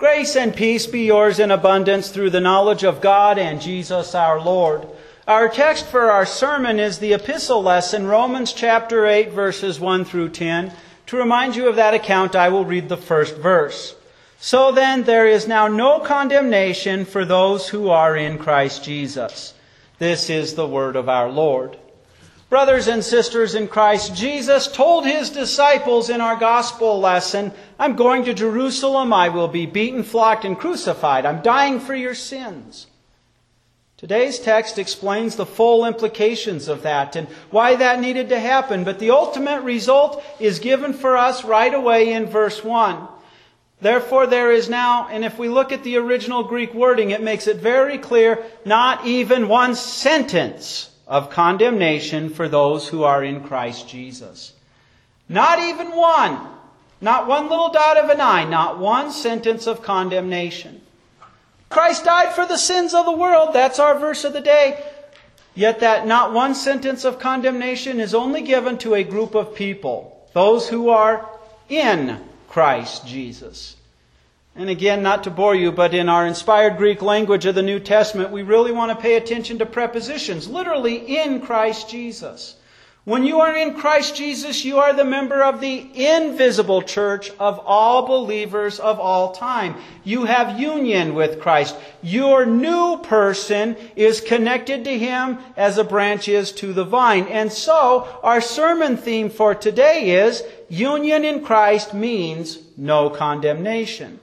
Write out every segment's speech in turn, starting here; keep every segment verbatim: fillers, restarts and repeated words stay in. Grace and peace be yours in abundance through the knowledge of God and Jesus our Lord. Our text for our sermon is the epistle lesson, Romans chapter eight, verses one through ten. To remind you of that account, I will read the first verse. So then, there is now no condemnation for those who are in Christ Jesus. This is the word of our Lord. Brothers and sisters in Christ, Jesus told his disciples in our gospel lesson, I'm going to Jerusalem, I will be beaten, flogged, and crucified. I'm dying for your sins. Today's text explains the full implications of that and why that needed to happen, but the ultimate result is given for us right away in verse one. Therefore there is now, and if we look at the original Greek wording, it makes it very clear, not even one sentence of condemnation for those who are in Christ Jesus. Not even one, not one little dot of an I, not one sentence of condemnation. Christ died for the sins of the world. That's our verse of the day. Yet that not one sentence of condemnation is only given to a group of people, those who are in Christ Jesus. And again, not to bore you, but in our inspired Greek language of the New Testament, we really want to pay attention to prepositions, literally in Christ Jesus. When you are in Christ Jesus, you are the member of the invisible church of all believers of all time. You have union with Christ. Your new person is connected to him as a branch is to the vine. And so, our sermon theme for today is, union in Christ means no condemnation.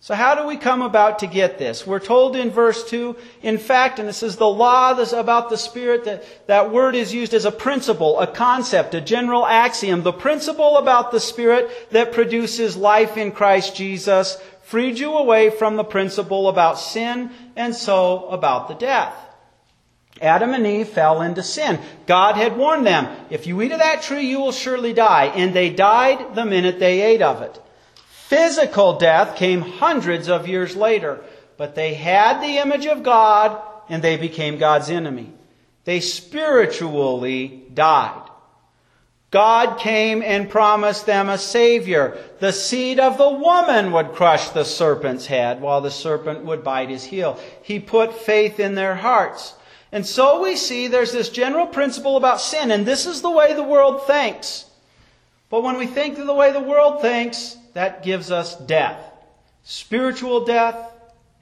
So how do we come about to get this? We're told in verse two, in fact, and this is the law this about the Spirit, that, that word is used as a principle, a concept, a general axiom, the principle about the Spirit that produces life in Christ Jesus freed you away from the principle about sin and so about the death. Adam and Eve fell into sin. God had warned them, if you eat of that tree, you will surely die. And they died the minute they ate of it. Physical death came hundreds of years later, but they had the image of God and they became God's enemy. They spiritually died. God came and promised them a Savior. The seed of the woman would crush the serpent's head while the serpent would bite his heel. He put faith in their hearts. And so we see there's this general principle about sin, and this is the way the world thinks. But when we think of the way the world thinks, that gives us death, spiritual death,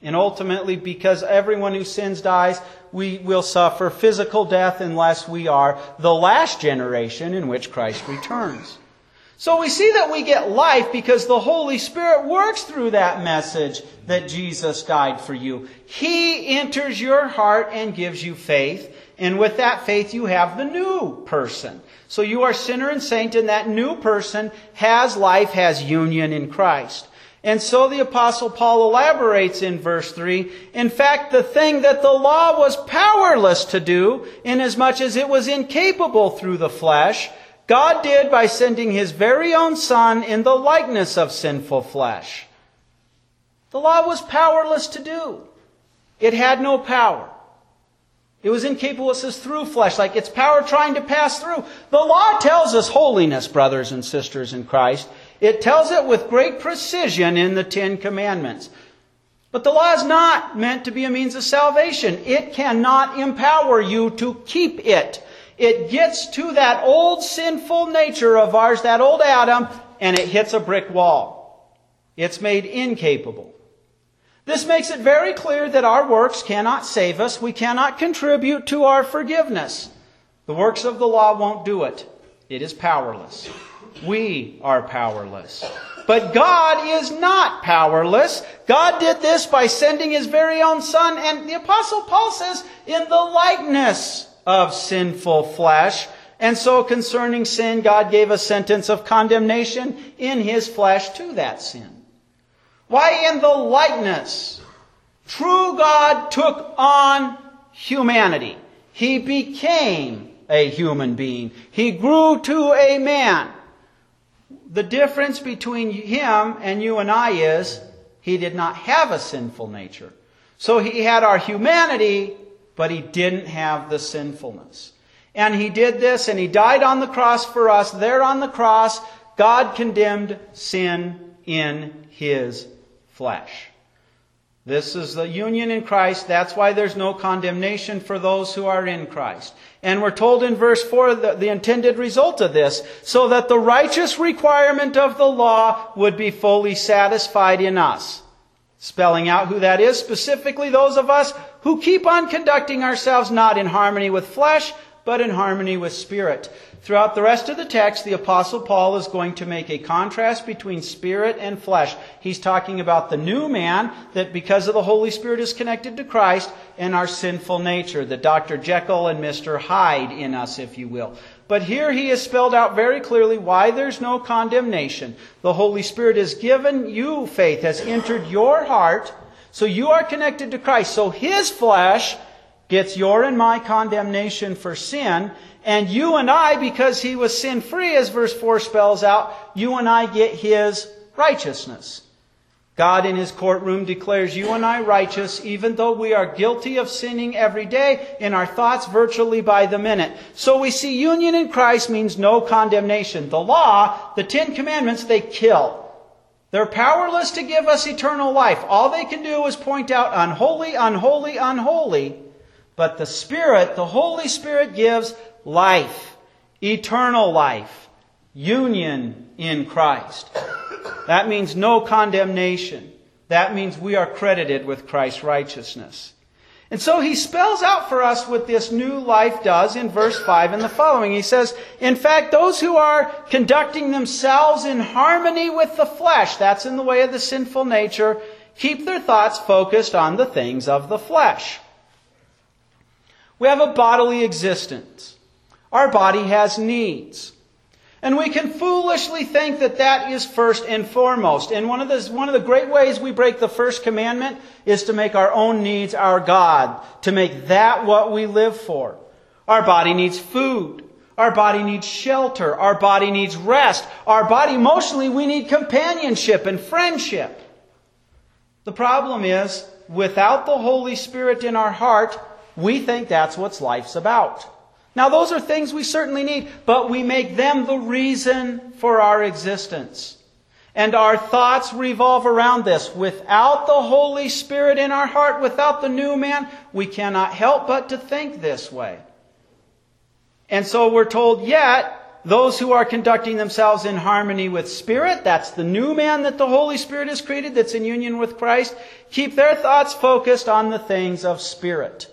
and ultimately, because everyone who sins dies, we will suffer physical death unless we are the last generation in which Christ returns. So we see that we get life because the Holy Spirit works through that message that Jesus died for you. He enters your heart and gives you faith. And with that faith, you have the new person. So you are sinner and saint, and that new person has life, has union in Christ. And so the Apostle Paul elaborates in verse three, in fact, the thing that the law was powerless to do, inasmuch as it was incapable through the flesh, God did by sending his very own Son in the likeness of sinful flesh. The law was powerless to do. It had no power. It was incapable, it says, through flesh, like its power trying to pass through. The law tells us holiness, brothers and sisters in Christ. It tells it with great precision in the Ten Commandments. But the law is not meant to be a means of salvation. It cannot empower you to keep it. It gets to that old sinful nature of ours, that old Adam, and it hits a brick wall. It's made incapable. This makes it very clear that our works cannot save us. We cannot contribute to our forgiveness. The works of the law won't do it. It is powerless. We are powerless. But God is not powerless. God did this by sending his very own Son. And the Apostle Paul says, in the likeness of sinful flesh. And so concerning sin, God gave a sentence of condemnation in his flesh to that sin. Why in the likeness? True God took on humanity. He became a human being. He grew to a man. The difference between him and you and I is he did not have a sinful nature. So he had our humanity, but he didn't have the sinfulness. And he did this, and he died on the cross for us. There on the cross, God condemned sin in his flesh. This is the union in Christ. That's why there's no condemnation for those who are in Christ. And we're told in verse four the, the intended result of this, so that the righteous requirement of the law would be fully satisfied in us. Spelling out who that is, specifically those of us who keep on conducting ourselves not in harmony with flesh, but in harmony with spirit. Throughout the rest of the text, the Apostle Paul is going to make a contrast between spirit and flesh. He's talking about the new man that because of the Holy Spirit is connected to Christ, and our sinful nature, the Doctor Jekyll and Mister Hyde in us, if you will. But here he has spelled out very clearly why there's no condemnation. The Holy Spirit has given you faith, has entered your heart, so you are connected to Christ. So his flesh gets your and my condemnation for sin, and you and I, because he was sin-free, as verse four spells out, you and I get his righteousness. God in his courtroom declares you and I righteous, even though we are guilty of sinning every day in our thoughts virtually by the minute. So we see union in Christ means no condemnation. The law, the Ten Commandments, they kill. They're powerless to give us eternal life. All they can do is point out unholy, unholy, unholy. But the Spirit, the Holy Spirit, gives life, eternal life, union in Christ. That means no condemnation. That means we are credited with Christ's righteousness. And so he spells out for us what this new life does in verse five and the following. He says, in fact, those who are conducting themselves in harmony with the flesh, that's in the way of the sinful nature, keep their thoughts focused on the things of the flesh. We have a bodily existence. Our body has needs. And we can foolishly think that that is first and foremost. And one of the, one of the great ways we break the first commandment is to make our own needs our God, to make that what we live for. Our body needs food. Our body needs shelter. Our body needs rest. Our body, emotionally, we need companionship and friendship. The problem is, without the Holy Spirit in our heart, we think that's what life's about. Now, those are things we certainly need, but we make them the reason for our existence. And our thoughts revolve around this. Without the Holy Spirit in our heart, without the new man, we cannot help but to think this way. And so we're told, yet, those who are conducting themselves in harmony with spirit, that's the new man that the Holy Spirit has created, that's in union with Christ, keep their thoughts focused on the things of spirit.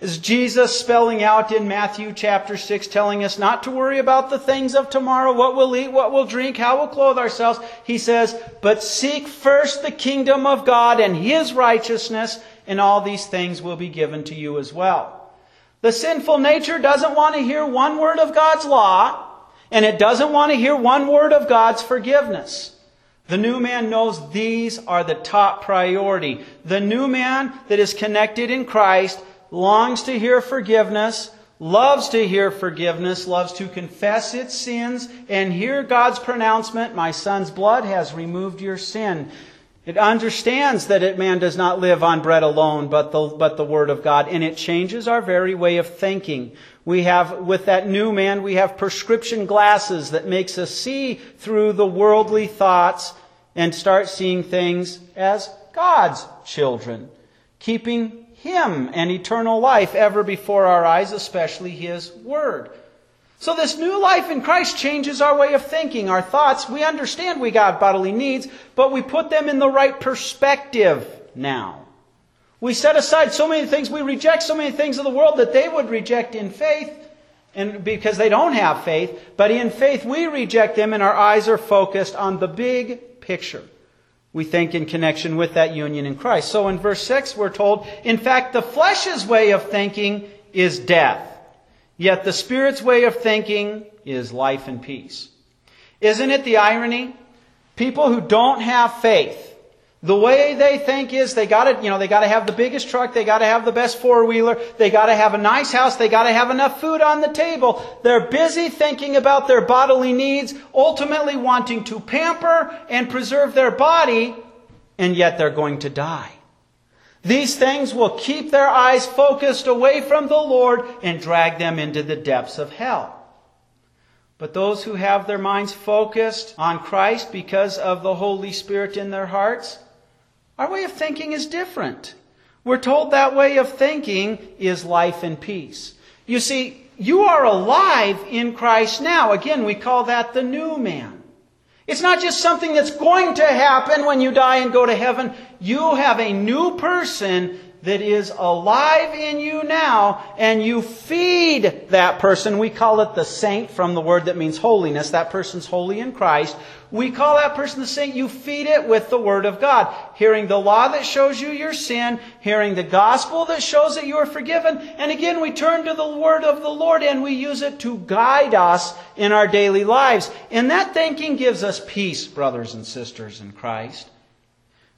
Is Jesus spelling out in Matthew chapter six, telling us not to worry about the things of tomorrow, what we'll eat, what we'll drink, how we'll clothe ourselves. He says, but seek first the kingdom of God and his righteousness, and all these things will be given to you as well. The sinful nature doesn't want to hear one word of God's law, and it doesn't want to hear one word of God's forgiveness. The new man knows these are the top priority. The new man that is connected in Christ longs to hear forgiveness, loves to hear forgiveness, loves to confess its sins, and hear God's pronouncement, my son's blood has removed your sin. It understands that it man does not live on bread alone, but the, but the word of God, and it changes our very way of thinking. We have, with that new man, we have prescription glasses that makes us see through the worldly thoughts and start seeing things as God's children, keeping Him and eternal life ever before our eyes, especially His Word. So this new life in Christ changes our way of thinking, our thoughts. We understand we got bodily needs, but we put them in the right perspective now. We set aside so many things, we reject so many things of the world that they would reject in faith, and because they don't have faith, but in faith we reject them and our eyes are focused on the big picture. We think in connection with that union in Christ. So in verse six we're told, in fact, the flesh's way of thinking is death, yet the Spirit's way of thinking is life and peace. Isn't it the irony? People who don't have faith, the way they think is they got to, you know, they got to have the biggest truck, they got to have the best four-wheeler, they got to have a nice house, they got to have enough food on the table. They're busy thinking about their bodily needs, ultimately wanting to pamper and preserve their body, and yet they're going to die. These things will keep their eyes focused away from the Lord and drag them into the depths of hell. But those who have their minds focused on Christ because of the Holy Spirit in their hearts, Our way of thinking is different. We're told that way of thinking is life and peace. You see, you are alive in Christ now. Again, we call that the new man. It's not just something that's going to happen when you die and go to heaven. You have a new person that is alive in you now, and you feed that person. We call it the saint, from the word that means holiness. That person's holy in Christ. We call that person the saint. You feed it with the word of God. Hearing the law that shows you your sin, hearing the gospel that shows that you are forgiven. And again, we turn to the word of the Lord and we use it to guide us in our daily lives. And that thinking gives us peace, brothers and sisters in Christ.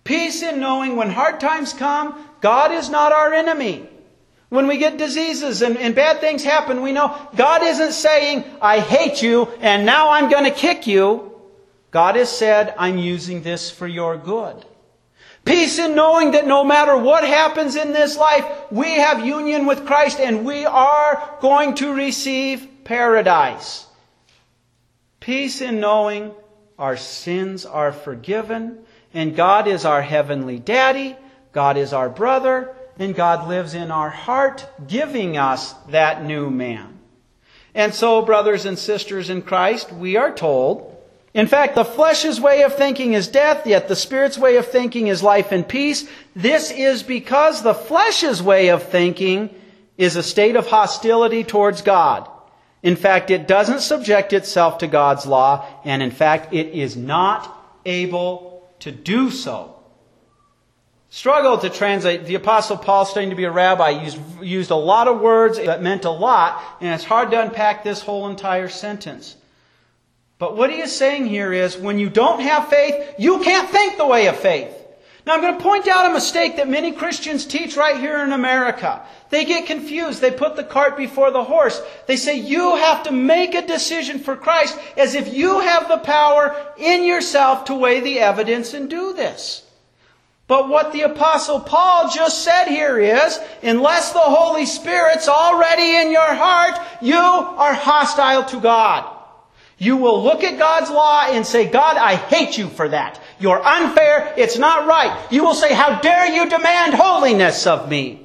Peace in knowing when hard times come, God is not our enemy. When we get diseases and, and bad things happen, we know God isn't saying, I hate you and now I'm going to kick you. God has said, I'm using this for your good. Peace in knowing that no matter what happens in this life, we have union with Christ and we are going to receive paradise. Peace in knowing our sins are forgiven. And God is our heavenly daddy, God is our brother, and God lives in our heart, giving us that new man. And so, brothers and sisters in Christ, we are told, in fact, the flesh's way of thinking is death, yet the Spirit's way of thinking is life and peace. This is because the flesh's way of thinking is a state of hostility towards God. In fact, it doesn't subject itself to God's law, and in fact, it is not able to do so. Struggled to translate. The Apostle Paul, studying to be a rabbi, used, used a lot of words that meant a lot, and it's hard to unpack this whole entire sentence. But what he is saying here is, when you don't have faith, you can't think the way of faith. Now I'm going to point out a mistake that many Christians teach right here in America. They get confused. They put the cart before the horse. They say you have to make a decision for Christ as if you have the power in yourself to weigh the evidence and do this. But what the Apostle Paul just said here is, unless the Holy Spirit's already in your heart, you are hostile to God. You will look at God's law and say, God, I hate you for that. You're unfair. It's not right. You will say, how dare you demand holiness of me?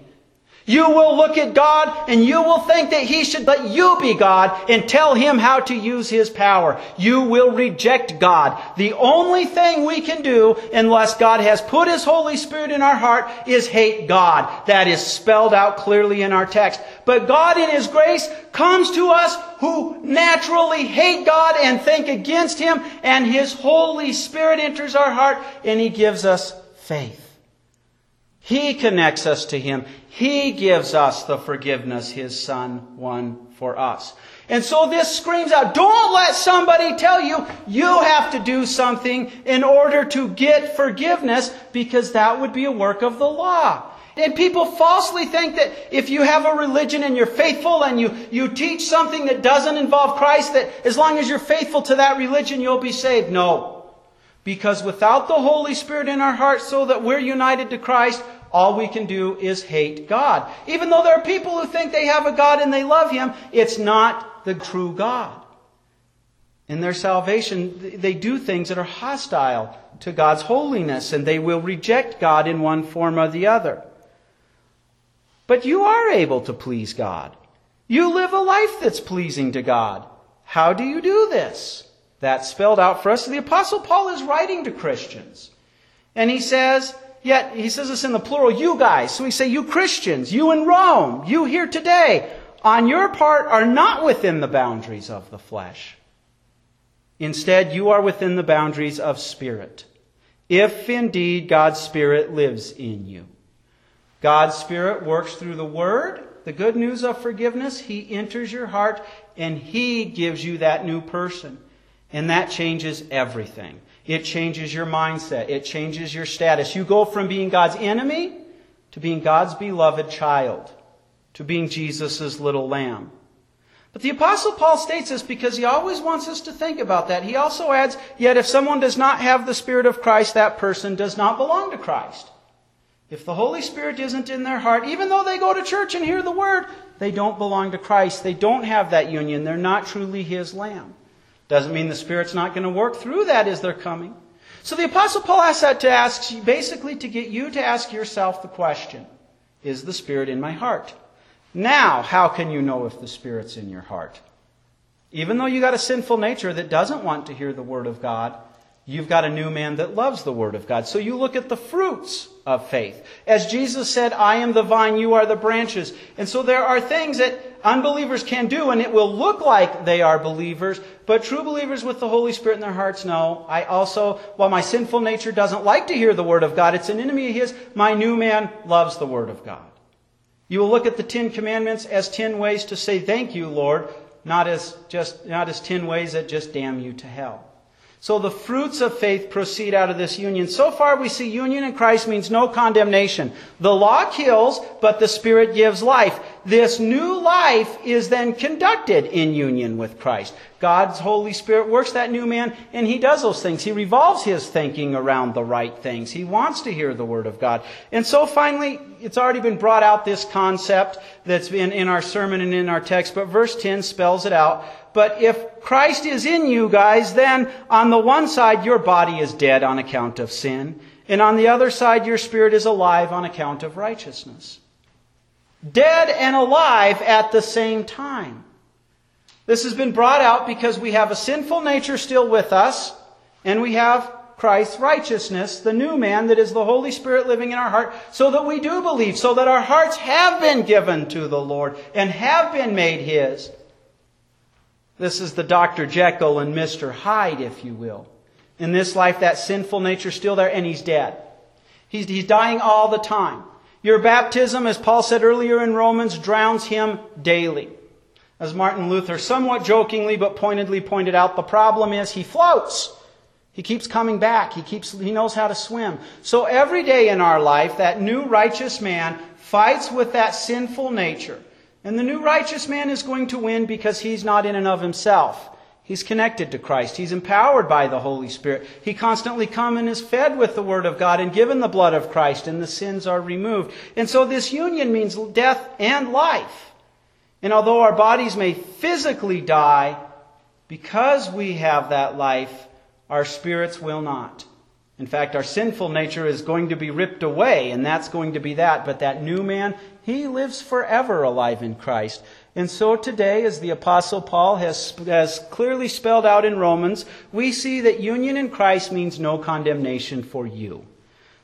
You will look at God and you will think that He should let you be God and tell Him how to use His power. You will reject God. The only thing we can do, unless God has put His Holy Spirit in our heart, is hate God. That is spelled out clearly in our text. But God in His grace comes to us who naturally hate God and think against Him, and His Holy Spirit enters our heart and He gives us faith. He connects us to Him. He gives us the forgiveness His Son won for us. And so this screams out, don't let somebody tell you you have to do something in order to get forgiveness, because that would be a work of the law. And people falsely think that if you have a religion and you're faithful and you, you teach something that doesn't involve Christ, that as long as you're faithful to that religion, you'll be saved. No. Because without the Holy Spirit in our hearts, so that we're united to Christ, all we can do is hate God. Even though there are people who think they have a God and they love Him, it's not the true God. In their salvation, they do things that are hostile to God's holiness, and they will reject God in one form or the other. But you are able to please God. You live a life that's pleasing to God. How do you do this? That's spelled out for us. The Apostle Paul is writing to Christians. And he says, yet he says this in the plural, you guys. So we say, you Christians, you in Rome, you here today, on your part are not within the boundaries of the flesh. Instead, you are within the boundaries of spirit, if indeed God's Spirit lives in you. God's Spirit works through the Word, the good news of forgiveness. He enters your heart and He gives you that new person. And that changes everything. It changes your mindset. It changes your status. You go from being God's enemy to being God's beloved child, to being Jesus' little lamb. But the Apostle Paul states this because he always wants us to think about that. He also adds, yet if someone does not have the Spirit of Christ, that person does not belong to Christ. If the Holy Spirit isn't in their heart, even though they go to church and hear the Word, they don't belong to Christ. They don't have that union. They're not truly His lamb. Doesn't mean the Spirit's not going to work through that as they're coming. So the Apostle Paul asks that to ask, basically to get you to ask yourself the question, is the Spirit in my heart? Now, how can you know if the Spirit's in your heart? Even though you got a sinful nature that doesn't want to hear the Word of God, you've got a new man that loves the Word of God. So you look at the fruits of faith. As Jesus said, I am the vine, you are the branches. And so there are things that unbelievers can do, and it will look like they are believers, but true believers with the Holy Spirit in their hearts know, I also, while my sinful nature doesn't like to hear the Word of God, it's an enemy of his, my new man loves the Word of God. You will look at the Ten Commandments as ten ways to say thank you, Lord, not as just not as ten ways that just damn you to hell. So the fruits of faith proceed out of this union. So far we see union in Christ means no condemnation. The law kills, but the Spirit gives life. This new life is then conducted in union with Christ. God's Holy Spirit works that new man, and he does those things. He revolves his thinking around the right things. He wants to hear the Word of God. And so finally, it's already been brought out, this concept that's been in our sermon and in our text, but verse ten spells it out. But if Christ is in you guys, then on the one side your body is dead on account of sin, and on the other side your spirit is alive on account of righteousness. Dead and alive at the same time. This has been brought out because we have a sinful nature still with us, and we have Christ's righteousness, the new man that is the Holy Spirit living in our heart, so that we do believe, so that our hearts have been given to the Lord and have been made his. This is the Doctor Jekyll and Mister Hyde, if you will. In this life, that sinful nature's still there, and he's dead. He's, he's dying all the time. Your baptism, as Paul said earlier in Romans, drowns him daily. As Martin Luther somewhat jokingly but pointedly pointed out, the problem is he floats. He keeps coming back. He keeps, he knows how to swim. So every day in our life, that new righteous man fights with that sinful nature. And the new righteous man is going to win because he's not in and of himself. He's connected to Christ. He's empowered by the Holy Spirit. He constantly comes and is fed with the Word of God and given the blood of Christ, and the sins are removed. And so this union means death and life. And although our bodies may physically die, because we have that life, our spirits will not. In fact, our sinful nature is going to be ripped away, and that's going to be that. But that new man, he lives forever alive in Christ. And so today, as the Apostle Paul has, has clearly spelled out in Romans, we see that union in Christ means no condemnation for you.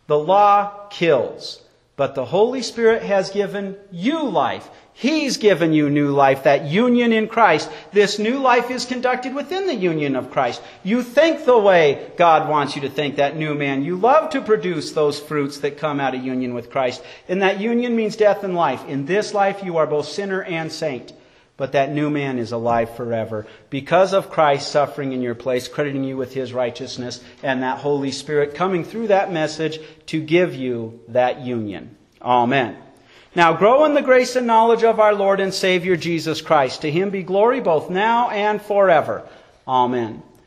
The law kills, but the Holy Spirit has given you life. He's given you new life, that union in Christ. This new life is conducted within the union of Christ. You think the way God wants you to think, that new man. You love to produce those fruits that come out of union with Christ. And that union means death and life. In this life, you are both sinner and saint. But that new man is alive forever because of Christ suffering in your place, crediting you with his righteousness, and that Holy Spirit coming through that message to give you that union. Amen. Now grow in the grace and knowledge of our Lord and Savior Jesus Christ. To him be glory both now and forever. Amen.